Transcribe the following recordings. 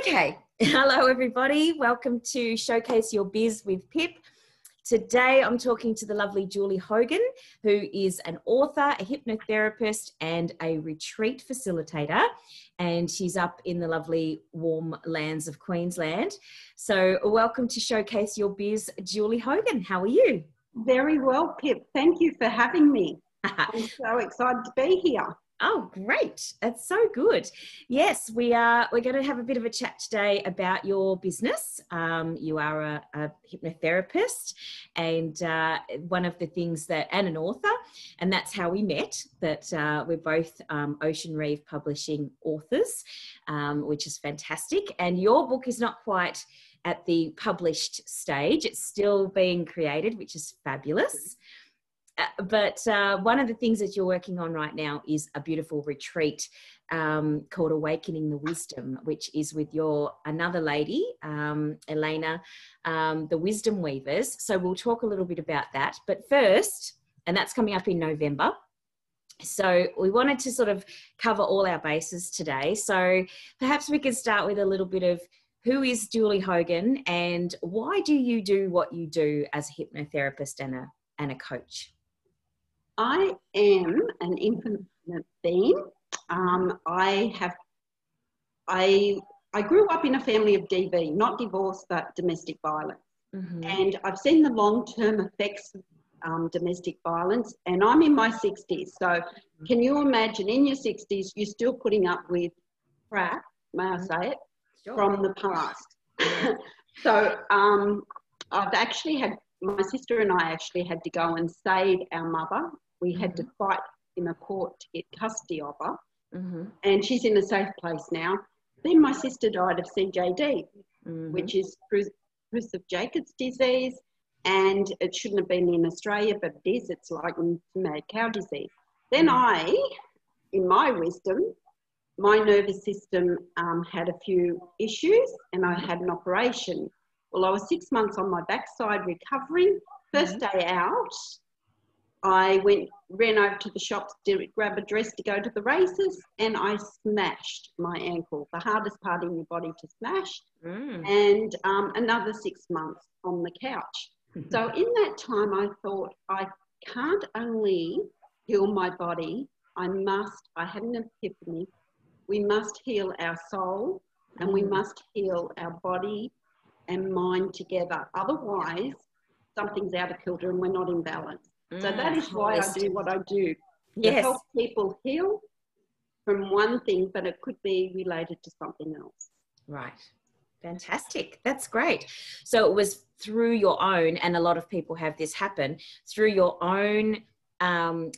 Okay, hello everybody. Welcome to Showcase Your Biz with Pip. Today I'm talking to the lovely Julie Hogan, who is an author, a hypnotherapist and a retreat facilitator. And she's up in the lovely warm lands of Queensland. So welcome to Showcase Your Biz, Julie Hogan. How are you? Very well, Pip. Thank you for having me. I'm so excited to be here. Oh, great. That's so good. Yes, we're going to have a bit of a chat today about your business. You are a hypnotherapist and one of the things that, and an author, and that's how we met, that we're both Ocean Reeve Publishing authors, which is fantastic. And your book is not quite at the published stage. It's still being created, which is fabulous. But one of the things that you're working on right now is a beautiful retreat called Awakening the Wisdom, which is with another lady, Elena, the Wisdom Weavers. So we'll talk a little bit about that. But first, and that's coming up in November. So we wanted to sort of cover all our bases today. So perhaps we could start with a little bit of who is Julie Hogan and why do you do what you do as a hypnotherapist and a coach? I am an infinite being. I grew up in a family of DV, not divorce, but domestic violence. Mm-hmm. And I've seen the long-term effects of domestic violence, and I'm in my 60s. So mm-hmm. Can you imagine in your 60s, you're still putting up with crap, may I say it, sure, from the past. Yeah. So I've actually had, my sister and I actually had to go and save our mother. We mm-hmm. had to fight in the court to get custody of her. Mm-hmm. And she's in a safe place now. Then my sister died of CJD, mm-hmm. which is Creutzfeldt-Jakob's disease. And it shouldn't have been in Australia, but it is. It's like mad cow disease. Then mm-hmm. In my wisdom, my nervous system had a few issues and I had an operation. Well, I was 6 months on my backside recovering. First day out, I ran over to the shops to grab a dress to go to the races, and I smashed my ankle, the hardest part in your body to smash, and another 6 months on the couch. So in that time, I thought, I can't only heal my body, I had an epiphany, we must heal our soul, and we must heal our body and mind together. Otherwise, something's out of kilter and we're not in balance. So that is why I do what I do. Yes. To help people heal from one thing, but it could be related to something else. Right. Fantastic. That's great. So it was through your own, and a lot of people have this happen, through your own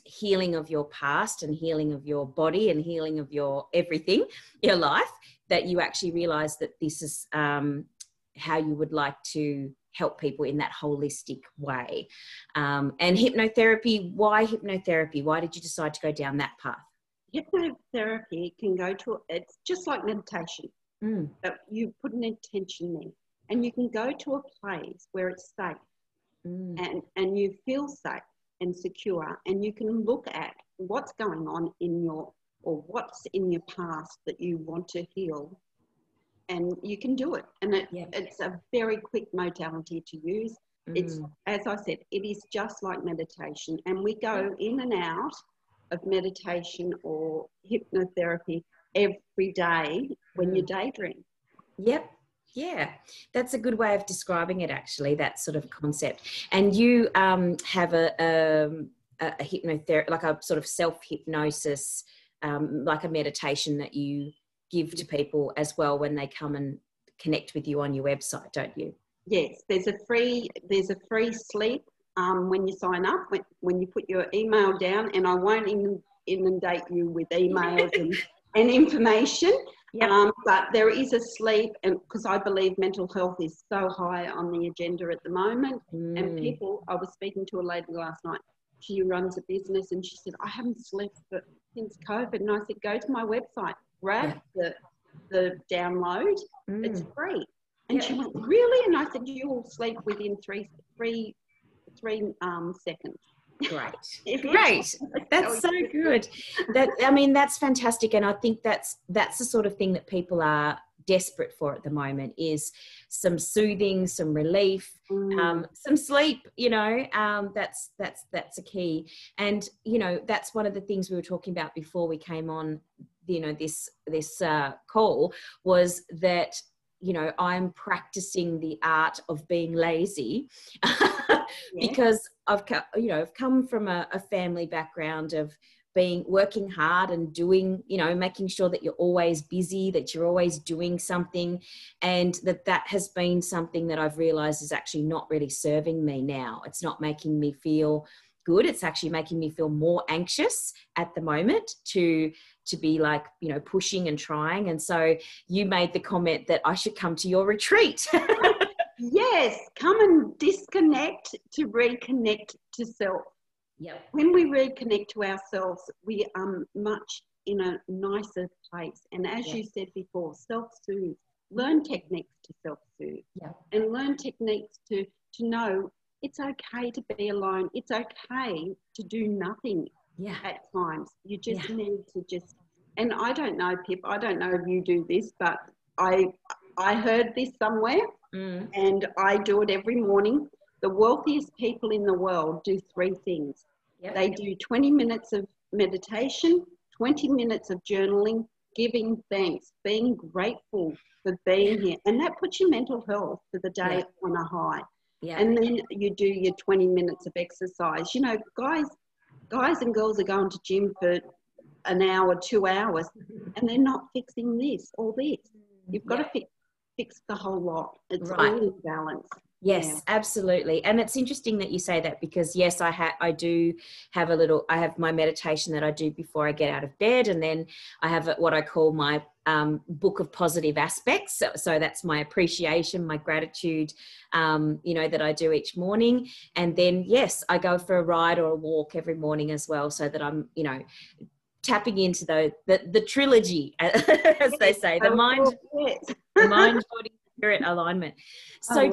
healing of your past and healing of your body and healing of your everything, your life, that you actually realize that this is how you would like to help people in that holistic way. And hypnotherapy, why hypnotherapy? Why did you decide to go down that path? Hypnotherapy can go to, it's just like meditation. But you put an intention there and you can go to a place where it's safe and you feel safe and secure, and you can look at what's going on or what's in your past that you want to heal. And you can do it. And it's a very quick modality to use. It's, as I said, it is just like meditation. And we go in and out of meditation or hypnotherapy every day when you daydream. Yep. Yeah. That's a good way of describing it, actually, that sort of concept. And you have a hypnotherapy, like a sort of self-hypnosis, like a meditation that you give to people as well when they come and connect with you on your website, don't you? Yes, there's a free sleep when you sign up, when you put your email down, and I won't inundate you with emails and information, but there is a sleep, and because I believe mental health is so high on the agenda at the moment, and people, I was speaking to a lady last night, she runs a business, and she said, I haven't slept since COVID, and I said, go to my website. Grab the download, it's free. And she went, really? And I said, you will sleep within three seconds. Great. That's so good. That, I mean, that's fantastic. And I think that's the sort of thing that people are desperate for at the moment, is some soothing, some relief, some sleep, you know, that's a key. And, you know, that's one of the things we were talking about before we came on, you know, this call, was that, you know, I'm practicing the art of being lazy because I've come from a family background of working hard and doing, you know, making sure that you're always busy, that you're always doing something, and that has been something that I've realized is actually not really serving me now. It's not making me feel good. It's actually making me feel more anxious at the moment to be like, you know, pushing and trying. And so you made the comment that I should come to your retreat. Yes, come and disconnect to reconnect to self. Yep. When we reconnect to ourselves, we are much in a nicer place. And as you said before, self-soothe. Learn techniques to self-soothe. Yep. And learn techniques to know it's okay to be alone. It's okay to do nothing at times. You just need to just... And I don't know, Pip, I don't know if you do this, but I heard this somewhere and I do it every morning. The wealthiest people in the world do three things. Yep. They do 20 minutes of meditation, 20 minutes of journaling, giving thanks, being grateful for being here. And that puts your mental health for the day on a high. Yep. And then you do your 20 minutes of exercise. You know, guys and girls are going to gym for an hour, 2 hours, and they're not fixing this or this. You've got to fix the whole lot. It's all in balance. Yes, absolutely. And it's interesting that you say that, because yes, I have my meditation that I do before I get out of bed, and then I have what I call my book of positive aspects. So that's my appreciation, my gratitude, you know, that I do each morning. And then yes, I go for a ride or a walk every morning as well, so that I'm, you know, tapping into the trilogy, as they say, the mind, the mind, body, spirit alignment. So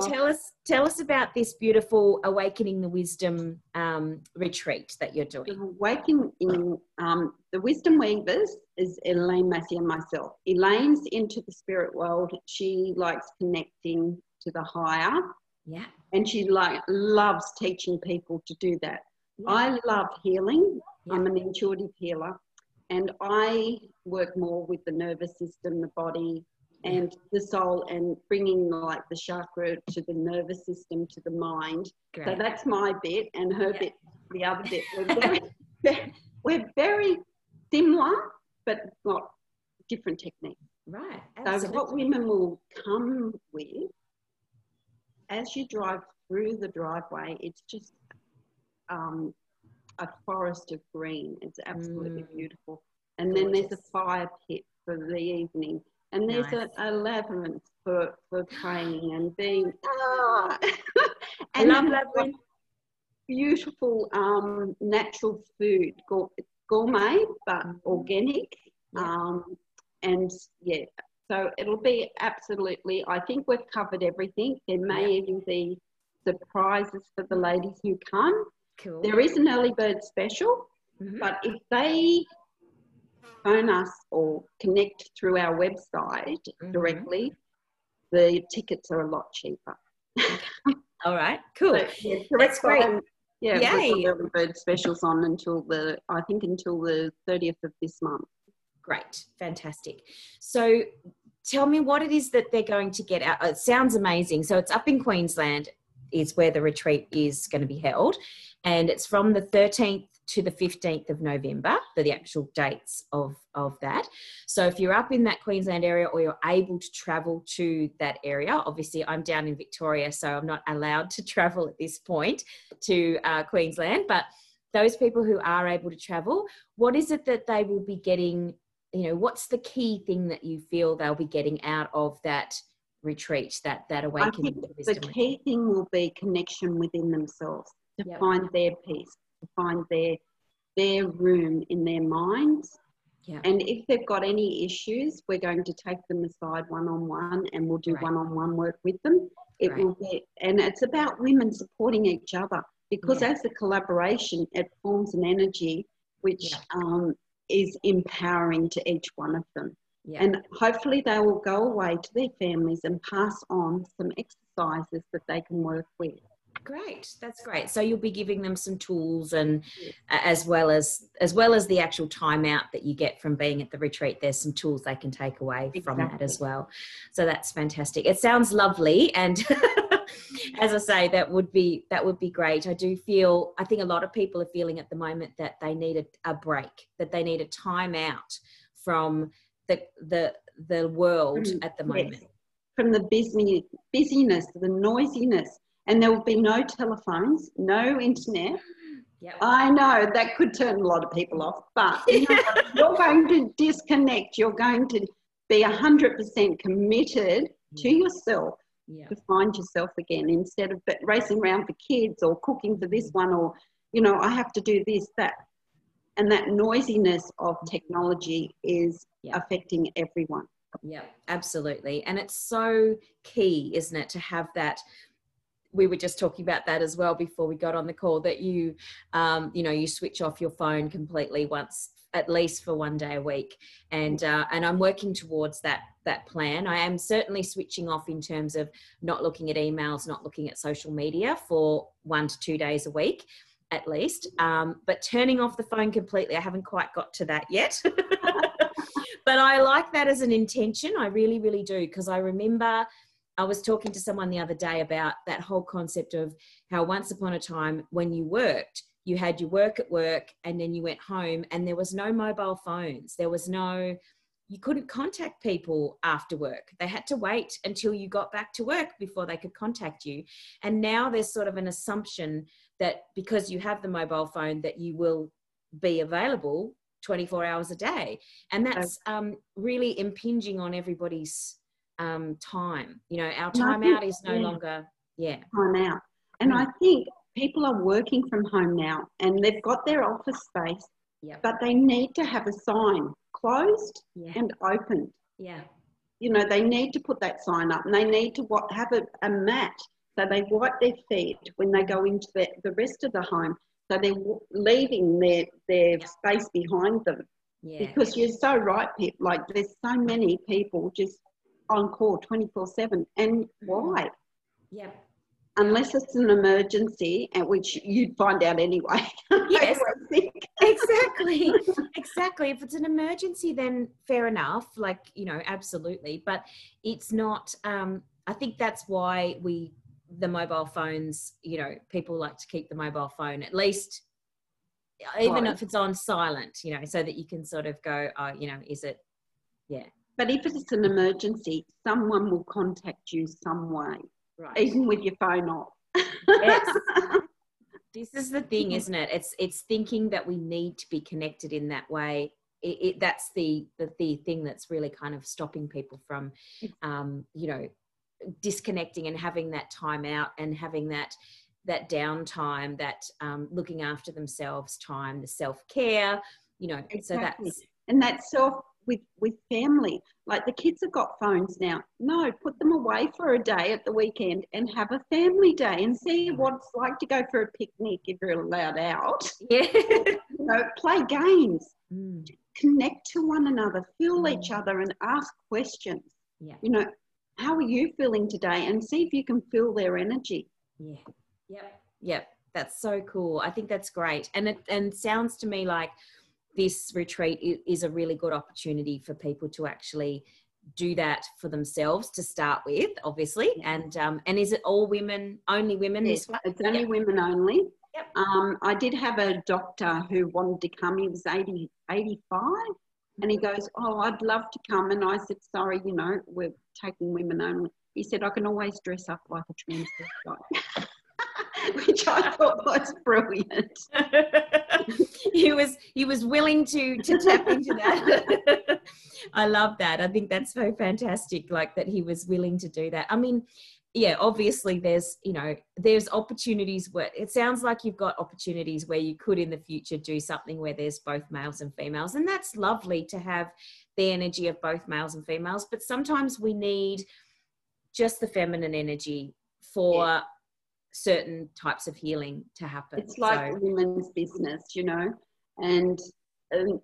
tell us about this beautiful Awakening the Wisdom retreat that you're doing. Awakening the Wisdom Weavers is Elena Massey and myself. Elaine's into the spirit world. She likes connecting to the higher. Yeah. And she loves teaching people to do that. Yeah. I love healing. Yeah. I'm an intuitive healer, and I work more with the nervous system, the body, and the soul, and bringing like the chakra to the nervous system, to the mind. Great. So that's my bit, and her bit, the other bit. We're very similar, but got different techniques. Right. Absolutely. So what women will come with, as you drive through the driveway, it's just a forest of green. It's absolutely beautiful. And then there's a fire pit for the evening. And there's a labyrinth for praying and being, and I love labyrinth. Beautiful natural food, gourmet, but organic. And yeah, so it'll be absolutely, I think we've covered everything. There may even be surprises for the ladies who come. Cool. There is an early bird special, but if they phone us or connect through our website directly, the tickets are a lot cheaper. All right, cool. So, yeah, that's great. Yeah, we've got the bird specials on until the 30th of this month. Great, fantastic. So tell me what it is that they're going to get out. It sounds amazing. So it's up in Queensland is where the retreat is going to be held, and it's from the 13th to the 15th of November, for the actual dates of that. So if you're up in that Queensland area, or you're able to travel to that area, obviously I'm down in Victoria, so I'm not allowed to travel at this point to Queensland, but those people who are able to travel, what is it that they will be getting, you know, what's the key thing that you feel they'll be getting out of that retreat, that awakening? The key thing will be connection within themselves, to find their peace, to find their room in their minds. And if they've got any issues, we're going to take them aside one-on-one, and we'll do one-on-one work with them. It will be, and it's about women supporting each other, because as a collaboration, it forms an energy which is empowering to each one of them. Yeah. And hopefully they will go away to their families and pass on some exercises that they can work with. Great. That's great. So you'll be giving them some tools, and as well as the actual time out that you get from being at the retreat, there's some tools they can take away from that as well. So that's fantastic. It sounds lovely. And as I say, that would be great. I think a lot of people are feeling at the moment that they need a break, that they need a time out from the world at the moment. Yes. From the busyness, the noisiness. And there will be no telephones, no internet. Yep. I know that could turn a lot of people off, but you know, you're going to disconnect. You're going to be 100% committed to yourself to find yourself again, instead of racing around for kids or cooking for this one or, you know, I have to do this, that. And that noisiness of technology is affecting everyone. Yeah, absolutely. And it's so key, isn't it, to have that. We were just talking about that as well before we got on the call, that you, you know, you switch off your phone completely once, at least for one day a week. And I'm working towards that plan. I am certainly switching off in terms of not looking at emails, not looking at social media for 1 to 2 days a week, at least. But turning off the phone completely, I haven't quite got to that yet. But I like that as an intention. I really, really do. Because I remember I was talking to someone the other day about that whole concept of how once upon a time when you worked, you had your work at work and then you went home and there was no mobile phones. There was no, you couldn't contact people after work. They had to wait until you got back to work before they could contact you. And now there's sort of an assumption that because you have the mobile phone that you will be available 24 hours a day. And that's really impinging on everybody's time. You know, our time out is no longer time out. And I think people are working from home now and they've got their office space, but they need to have a sign closed and opened. Yeah, you know, they need to put that sign up and they need to have a mat so they wipe their feet when they go into the rest of the home, so they're leaving their space behind them. Yeah, because you're so right, Pip, like there's so many people just on call 24/7, and why? Yeah, unless it's an emergency, at which you'd find out anyway. Yes, exactly. If it's an emergency, then fair enough. Like, you know, absolutely. But it's not. I think that's why the mobile phones. You know, people like to keep the mobile phone at least, even if it's on silent. You know, so that you can sort of go, you know, is it? Yeah. But if it's an emergency, someone will contact you some way, right, even with your phone off. Yes. This is the thing, isn't it? It's thinking that we need to be connected in that way. That's the thing that's really kind of stopping people from, you know, disconnecting and having that time out and having that downtime, that looking after themselves time, the self-care, you know. Exactly. So that's self-care. With family, like the kids have got phones now. No, put them away for a day at the weekend and have a family day and see what it's like to go for a picnic if you're allowed out. Yeah, you know, play games, connect to one another, feel each other, and ask questions. Yeah, you know, how are you feeling today? And see if you can feel their energy. Yeah, yep. That's so cool. I think that's great, and it sounds to me like this retreat is a really good opportunity for people to actually do that for themselves to start with, obviously. And is it all women, only women? Yes, this one? It's only women only. Yep. I did have a doctor who wanted to come. He was 85, and he goes, "Oh, I'd love to come." And I said, "Sorry, you know, we're taking women only." He said, "I can always dress up like a transvestite." Which I thought was brilliant. He was willing to tap into that. I love that. I think that's so fantastic, like that he was willing to do that. I mean, yeah, obviously there's opportunities where it sounds like you've got opportunities where you could in the future do something where there's both males and females. And that's lovely to have the energy of both males and females. But sometimes we need just the feminine energy for certain types of healing to happen. It's like women's business, you know, and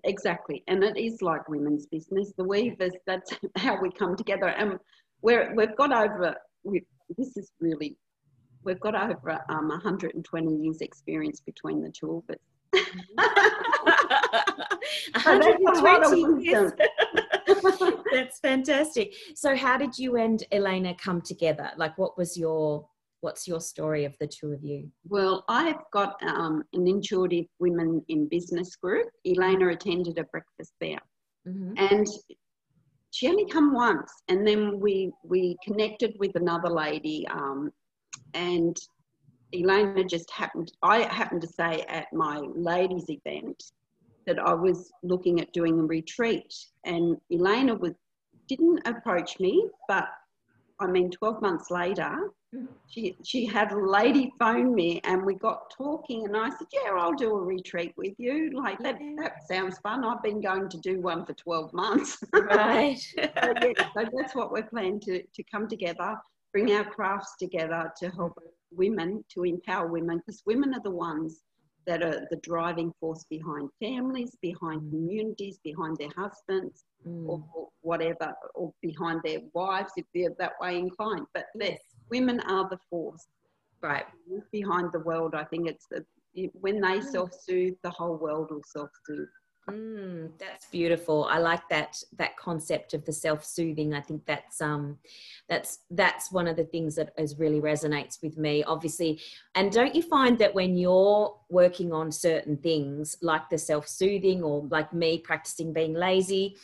exactly. And it is like women's business. The weavers, that's how we come together. And we've got over, we've got over 120 years experience between the two of us. 120 years. That's fantastic. So how did you and Elena come together? Like, what's your story of the two of you? Well, I've got an intuitive women in business group. Elena attended a breakfast there. Mm-hmm. And she only come once. And then we connected with another lady, and Elena just happened, I happened to say at my ladies event that I was looking at doing a retreat, and Elena didn't approach me, but I mean 12 months later she had a lady phone me and we got talking, and I said, yeah, I'll do a retreat with you, like that sounds fun. I've been going to do one for 12 months. Right. So that's what we're planning, to come together, bring our crafts together to help women, to empower women, because women are the ones that are the driving force behind families, behind communities, behind their husbands, or whatever, or behind their wives if they're that way inclined. But women are the force, right, behind the world. I think it's when they self-soothe, the whole world will self-soothe. That's beautiful. I like that concept of the self-soothing. I think that's one of the things that really resonates with me, obviously. And don't you find that when you're working on certain things like the self-soothing, or like me practicing being lazy,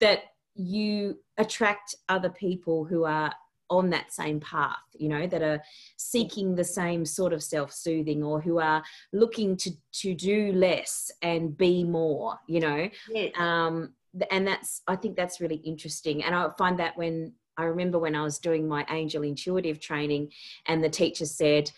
that you attract other people who are on that same path, you know, that are seeking the same sort of self-soothing, or who are looking to do less and be more, you know. Yes. And I think that's really interesting. And I find that I remember when I was doing my Angel Intuitive training, and the teacher said,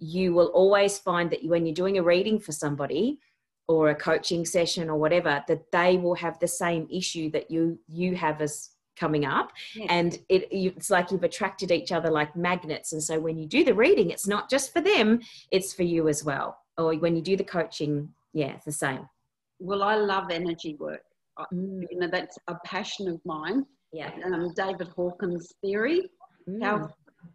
you will always find that when you're doing a reading for somebody or a coaching session or whatever, that they will have the same issue that you have as coming up. Yes. And it's like you've attracted each other like magnets. And so when you do the reading, it's not just for them, it's for you as well. Or when you do the coaching, yeah, it's the same. Well, I love energy work. You know, that's a passion of mine. Yeah. David Hawkins' theory, power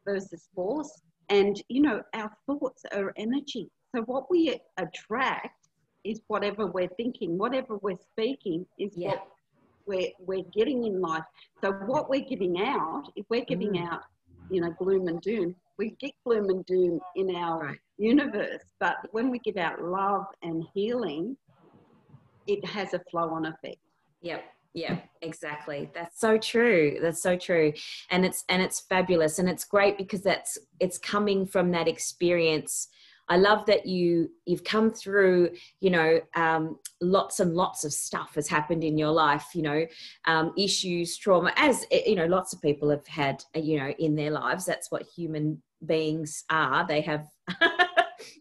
versus force. And, you know, our thoughts are energy. So what we attract is whatever we're thinking, whatever we're speaking is what we're getting in life. So what we're giving out, if we're giving out, you know, gloom and doom, we get gloom and doom in our universe. But when we give out love and healing, it has a flow-on effect. Yep. Yeah, exactly. That's so true. That's so true. And it's fabulous. And it's great because it's coming from that experience. I love that you've come through, you know, lots and lots of stuff has happened in your life, you know, issues, trauma, as, you know, lots of people have had, you know, in their lives. That's what human beings are. They have,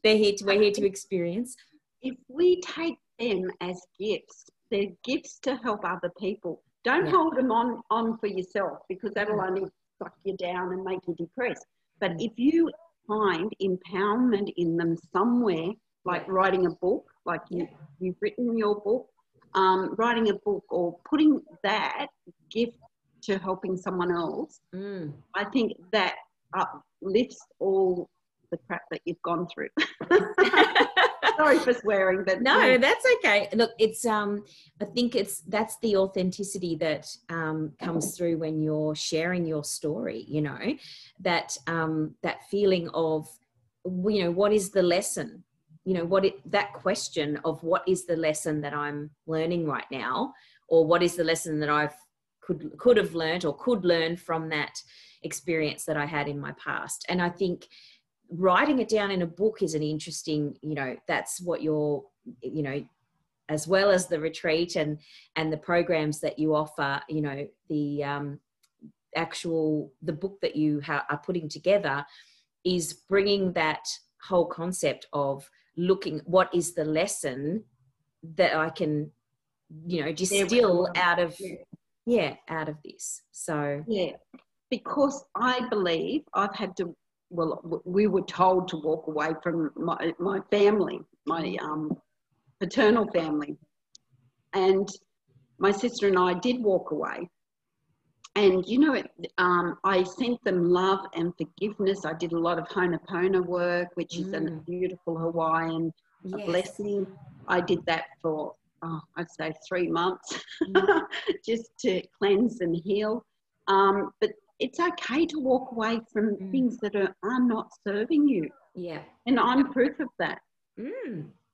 we're here to experience. If we take them as gifts, they're gifts to help other people. Don't hold them on for yourself, because that'll only suck you down and make you depressed. But if you find empowerment in them somewhere, like writing a book, like you've written your book, writing a book, or putting that gift to helping someone else, I think that uplifts all the crap that you've gone through. Sorry for swearing, but no, that's okay. Look, it's I think that's the authenticity that comes through when you're sharing your story, you know, that feeling of, you know, what is the lesson, you know, that question of what is the lesson that I'm learning right now, or what is the lesson that I've could have learned or could learn from that experience that I had in my past. And I think writing it down in a book is an interesting, you know, that's what you're, you know, as well as the retreat and the programs that you offer, you know, the book that you are putting together is bringing that whole concept of looking, what is the lesson that I can, you know, distill out of this. So, yeah, because I believe I've had to well, we were told to walk away from my family, my paternal family. And my sister and I did walk away. And, you know, I sent them love and forgiveness. I did a lot of Ho'oponopono work, which is a beautiful Hawaiian blessing. I did that for, I'd say 3 months, just to cleanse and heal. But it's okay to walk away from things that are not serving you. Yeah. And I'm proof of that.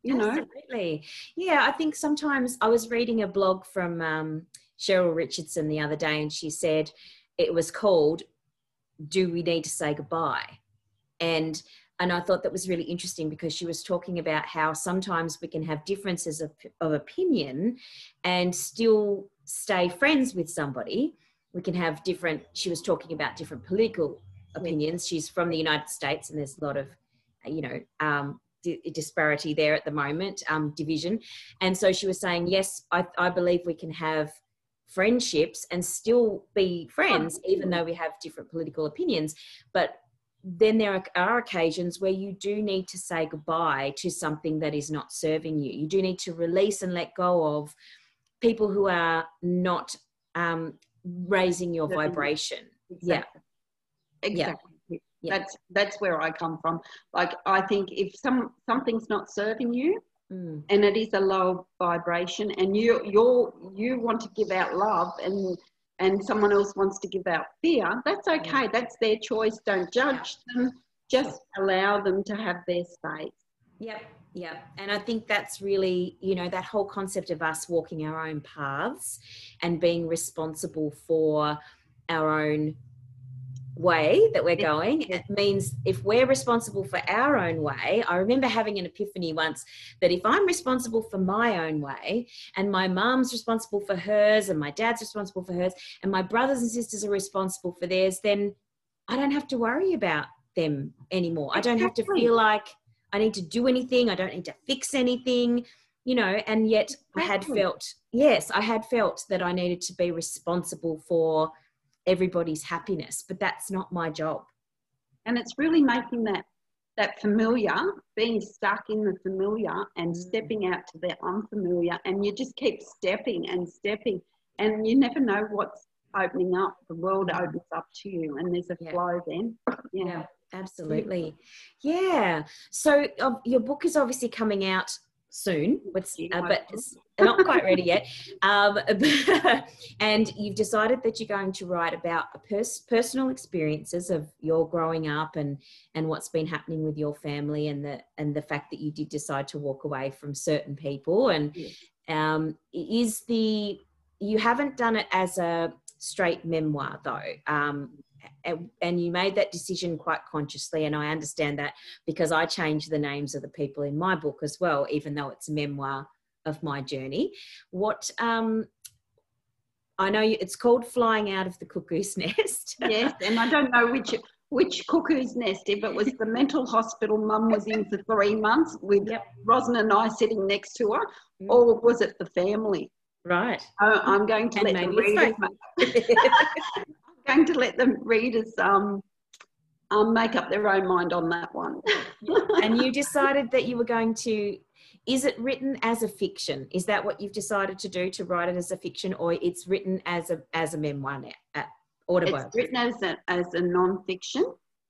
You know? Absolutely. Yeah, I think sometimes I was reading a blog from Cheryl Richardson the other day, and she said it was called "Do We Need to Say Goodbye?" And I thought that was really interesting, because she was talking about how sometimes we can have differences of opinion and still stay friends with somebody. We can have different, she was talking about different political opinions. She's from the United States, and there's a lot of, you know, disparity there at the moment, division. And so she was saying, yes, I believe we can have friendships and still be friends, even though we have different political opinions. But then there are occasions where you do need to say goodbye to something that is not serving you. You do need to release and let go of people who are not raising your vibration. Exactly. Yeah. Exactly. Yeah. That's where I come from. Like, I think if something's not serving you, and it is a low vibration, and you want to give out love, and someone else wants to give out fear, that's okay. That's their choice. Don't judge them. Just allow them to have their space. Yep. Yeah. And I think that's really, you know, that whole concept of us walking our own paths and being responsible for our own way that we're going. It means if we're responsible for our own way, I remember having an epiphany once that if I'm responsible for my own way, and my mom's responsible for hers, and my dad's responsible for hers, and my brothers and sisters are responsible for theirs, then I don't have to worry about them anymore. I don't have to feel like I need to do anything. I don't need to fix anything, you know. And yet I had felt, I had felt that I needed to be responsible for everybody's happiness, but that's not my job. And it's really making that familiar, being stuck in the familiar, and stepping out to the unfamiliar, and you just keep stepping and stepping, and you never know what's opening up. The world opens up to you, and there's a flow then. Yeah, absolutely. Yeah. So your book is obviously coming out soon, but it's not quite ready yet. And you've decided that you're going to write about personal experiences of your growing up and what's been happening with your family, and the fact that you did decide to walk away from certain people. And you haven't done it as a straight memoir though. And you made that decision quite consciously, and I understand that, because I changed the names of the people in my book as well, even though it's a memoir of my journey. I know it's called Flying Out of the Cuckoo's Nest. Yes, and I don't know which cuckoo's nest. If it was the mental hospital Mum was in for 3 months with Rosin and I sitting next to her, or was it the family? Right. I'm going to let the readers... going to let the readers make up their own mind on that one. And you decided that you were going to, is it written as a fiction? Is that what you've decided to do, to write it as a fiction, or it's written as a memoir autobiography? It's written as a non-fiction.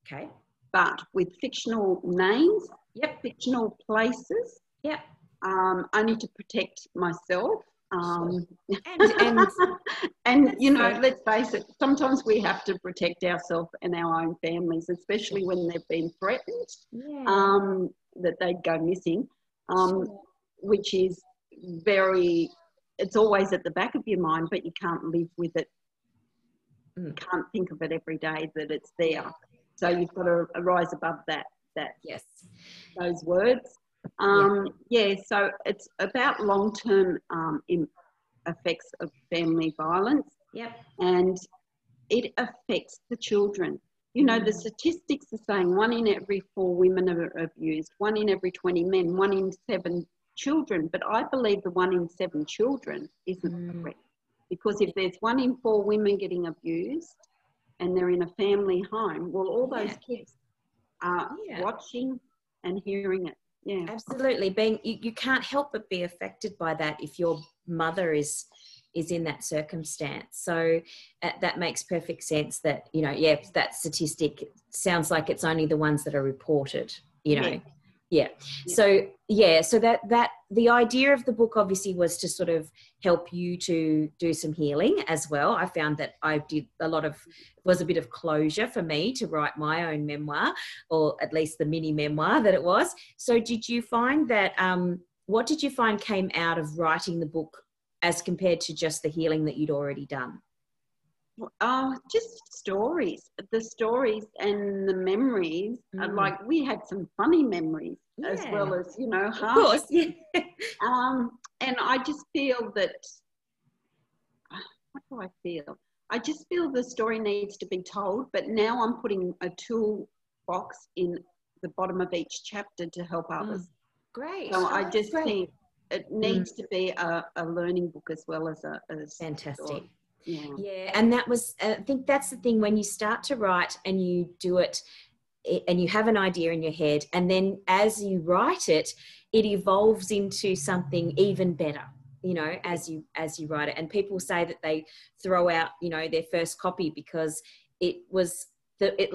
Okay. But with fictional names. Yep. Fictional places. Yep. Only to protect myself. And you know, let's face it, sometimes we have to protect ourselves and our own families, especially when they've been threatened, that they'd go missing, which is it's always at the back of your mind, but you can't live with it. You can't think of it every day that it's there. So you've got to rise above that. Yes. Those words. So it's about long-term effects of family violence. Yep. And it affects the children. You know, the statistics are saying 1 in every 4 women are abused, 1 in every 20 men, 1 in 7 children. But I believe the 1 in 7 children isn't correct. Because if there's 1 in 4 women getting abused and they're in a family home, well, all those kids watching and hearing it. Yeah, absolutely. Being you can't help but be affected by that if your mother is in that circumstance. So that makes perfect sense that, you know, yeah, that statistic sounds like it's only the ones that are reported, you know. Yeah. So, yeah, so that the idea of the book obviously was to sort of help you to do some healing as well. I found that I did was a bit of closure for me to write my own memoir, or at least the mini memoir that it was. So did you find that, what did you find came out of writing the book as compared to just the healing that you'd already done? Just stories. The stories and the memories. Like, we had some funny memories as well as, you know, harsh. Of course, yeah. And I just feel that, what do I feel? I just feel the story needs to be told, but now I'm putting a toolbox in the bottom of each chapter to help others. Great. So I just think it needs to be a learning book as well as a fantastic story. Yeah, and that was, I think that's the thing, when you start to write and you do it and you have an idea in your head, and then as you write it, it evolves into something even better, you know, as you write it. And people say that they throw out, you know, their first copy because it was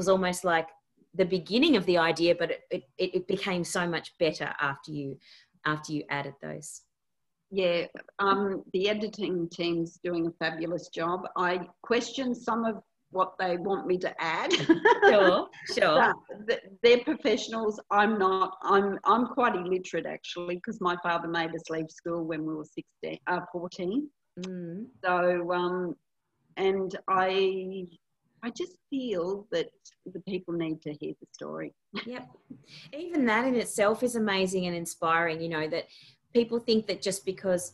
almost like the beginning of the idea, but it became so much better after you added those. Yeah, the editing team's doing a fabulous job. I question some of what they want me to add. Sure. They're professionals. I'm not. I'm quite illiterate, actually, because my father made us leave school when we were 14. So, and I just feel that the people need to hear the story. Yep. Even that in itself is amazing and inspiring, you know, that people think that just because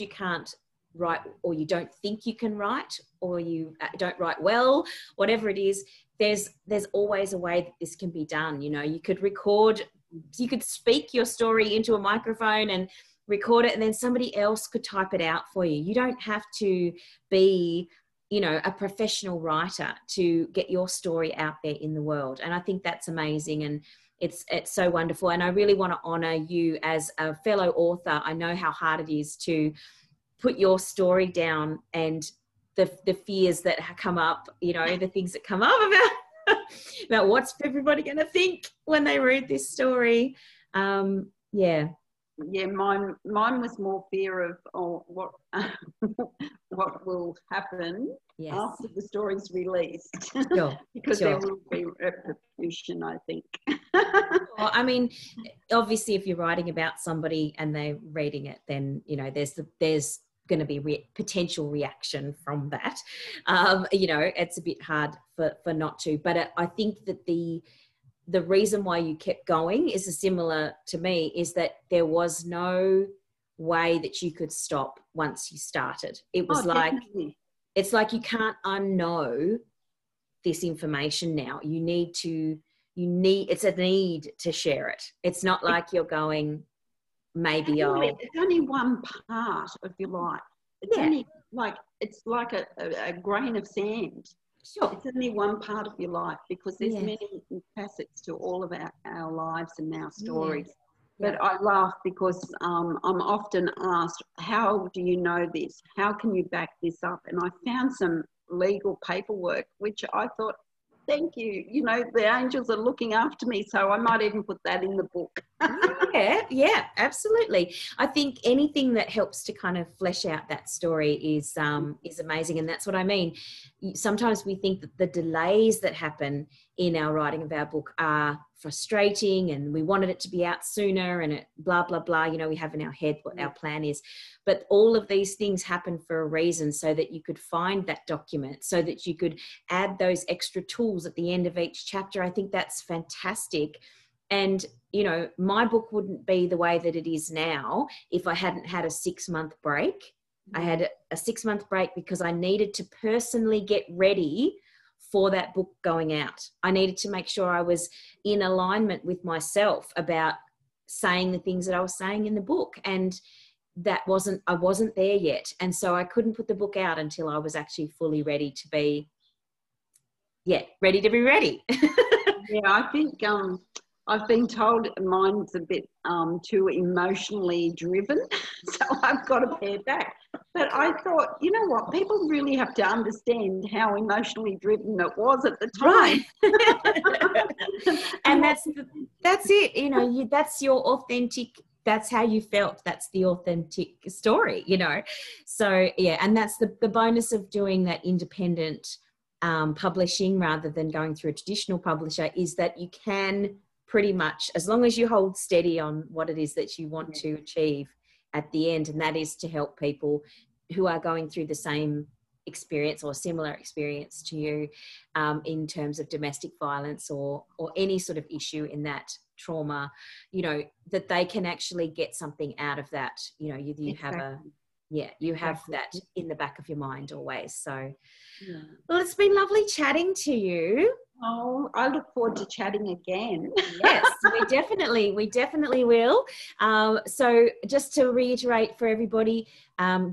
you can't write, or you don't think you can write, or you don't write well, whatever it is, there's always a way that this can be done. You know, you could speak your story into a microphone and record it, and then somebody else could type it out for you. You don't have to be, you know, a professional writer to get your story out there in the world. And I think that's amazing, and it's so wonderful. And I really want to honour you as a fellow author. I know how hard it is to put your story down, and the fears that come up, you know, the things that come up about what's everybody going to think when they read this story. Yeah, mine was more fear of what will happen after the story's released. Because there will be repercussion, I think. Well, I mean, obviously, if you're writing about somebody and they're reading it, then, you know, there's going to be potential reaction from that. You know, it's a bit hard for not to. But I think that the reason why you kept going is similar to me, is that there was no way that you could stop once you started. It was it's like you can't unknow this information now. It's a need to share it. It's not like you're going, maybe it's only one part of your life. It's only like, it's like a grain of sand. Sure. It's only one part of your life, because there's many facets to all of our lives and our stories. Yeah. But I laugh because I'm often asked, how do you know this? How can you back this up? And I found some legal paperwork, which I thought, thank you. You know, the angels are looking after me, so I might even put that in the book. Yeah, absolutely. I think anything that helps to kind of flesh out that story is amazing, and that's what I mean. Sometimes we think that the delays that happen in our writing of our book are frustrating, and we wanted it to be out sooner, and it blah blah blah. You know, we have in our head what our plan is, but all of these things happen for a reason, so that you could find that document, so that you could add those extra tools at the end of each chapter. I think that's fantastic. And, you know, my book wouldn't be the way that it is now if I hadn't had a 6-month break. I had a 6-month break because I needed to personally get ready for that book going out. I needed to make sure I was in alignment with myself about saying the things that I was saying in the book. And I wasn't there yet. And so I couldn't put the book out until I was actually fully ready to be ready. Yeah, I think I've been told mine's a bit too emotionally driven, so I've got to pare back. But I thought, you know what, people really have to understand how emotionally driven it was at the time. Right. And that's it, you know, that's your authentic, that's how you felt, that's the authentic story, you know. So, yeah, and that's the bonus of doing that independent publishing rather than going through a traditional publisher, is that you can pretty much, as long as you hold steady on what it is that you want to achieve at the end, and that is to help people who are going through the same experience or similar experience to you in terms of domestic violence or any sort of issue in that trauma, you know, that they can actually get something out of that, you know, you exactly. have a, yeah, you have that in the back of your mind always. So, yeah. Well, it's been lovely chatting to you. Oh, I look forward to chatting again. Yes, we definitely will. So just to reiterate for everybody,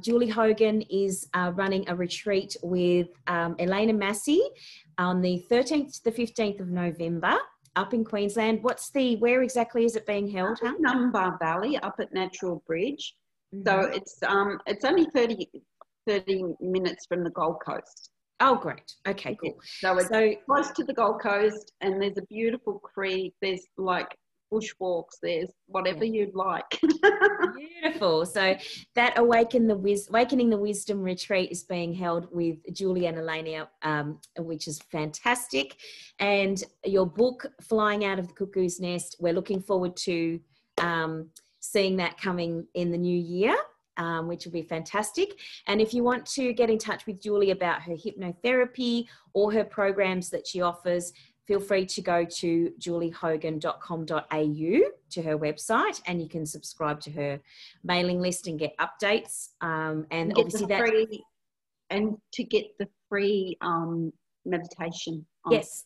Julie Hogan is running a retreat with Elena Massey on the 13th to the 15th of November up in Queensland. Where exactly is it being held? Numbar Valley, up at Natural Bridge. Mm-hmm. So it's only 30 minutes from the Gold Coast. Oh, great. Okay, cool. So it's close to the Gold Coast, and there's a beautiful creek. There's like bushwalks. There's whatever you'd like. Beautiful. So that Awakening the Wisdom retreat is being held with Julie and Elena, which is fantastic. And your book, Flying Out of the Cuckoo's Nest, we're looking forward to seeing that coming in the new year. Which will be fantastic. And if you want to get in touch with Julie about her hypnotherapy or her programs that she offers, feel free to go to juliehogan.com.au to her website, and you can subscribe to her mailing list and get updates. And obviously to get the free meditation. Yes,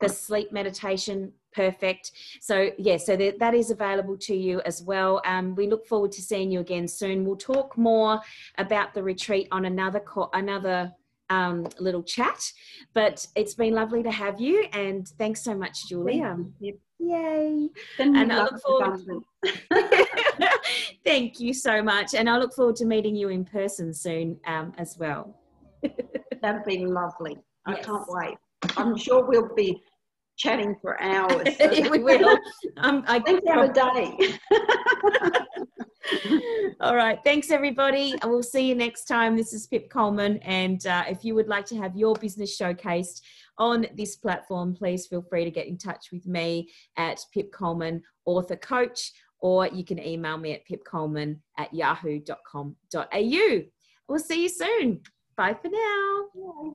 the sleep meditation. Perfect. So, yeah, so that is available to you as well. We look forward to seeing you again soon. We'll talk more about the retreat on another little chat, but it's been lovely to have you, and thanks so much, Julie. Yep. Yay. And I look forward thank you so much. And I look forward to meeting you in person soon as well. That'd be lovely. Yes. I can't wait. I'm sure we'll be chatting for hours. So. Yeah, we will. I think we have a day. All right. Thanks, everybody. And we'll see you next time. This is Pip Coleman. And if you would like to have your business showcased on this platform, please feel free to get in touch with me at Pip Coleman Author Coach, or you can email me at pipcoleman@yahoo.com.au. We'll see you soon. Bye for now. Bye.